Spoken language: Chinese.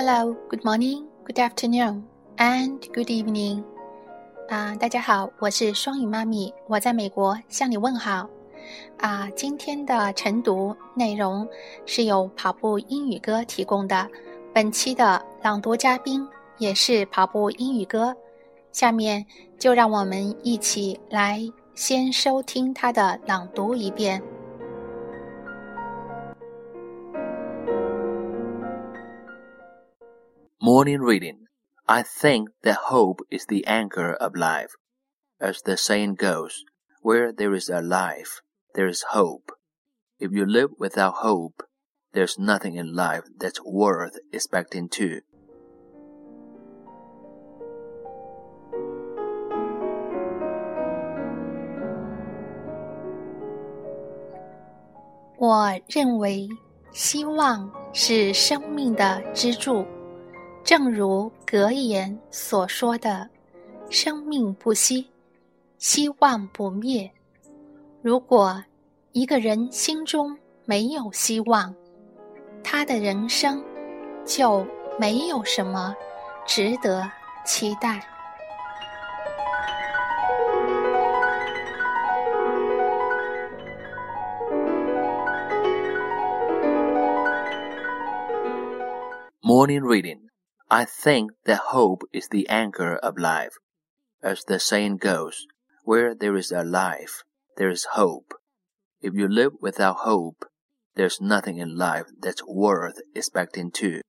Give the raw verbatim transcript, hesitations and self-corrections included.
Hello, good morning, good afternoon, and good evening. 啊、uh, ，大家好，我是双语妈咪，我在美国向你问好。啊、uh, ，今天的晨读内容是由跑步英语歌提供的，本期的朗读嘉宾也是跑步英语歌。下面就让我们一起来先收听他的朗读一遍。Morning reading. I think that hope is the anchor of life. As the saying goes, where there is a life, there is hope. If you live without hope, there's nothing in life that's worth expecting to.我认为希望是生命的支柱，正如格言所说的，生命不息，希望不灭。如果一个人心中没有希望，他的人生就没有什么值得期待。Morning reading. I think that hope is the anchor of life. As the saying goes, where there is a life, there is hope. If you live without hope, there's nothing in life that's worth expecting to.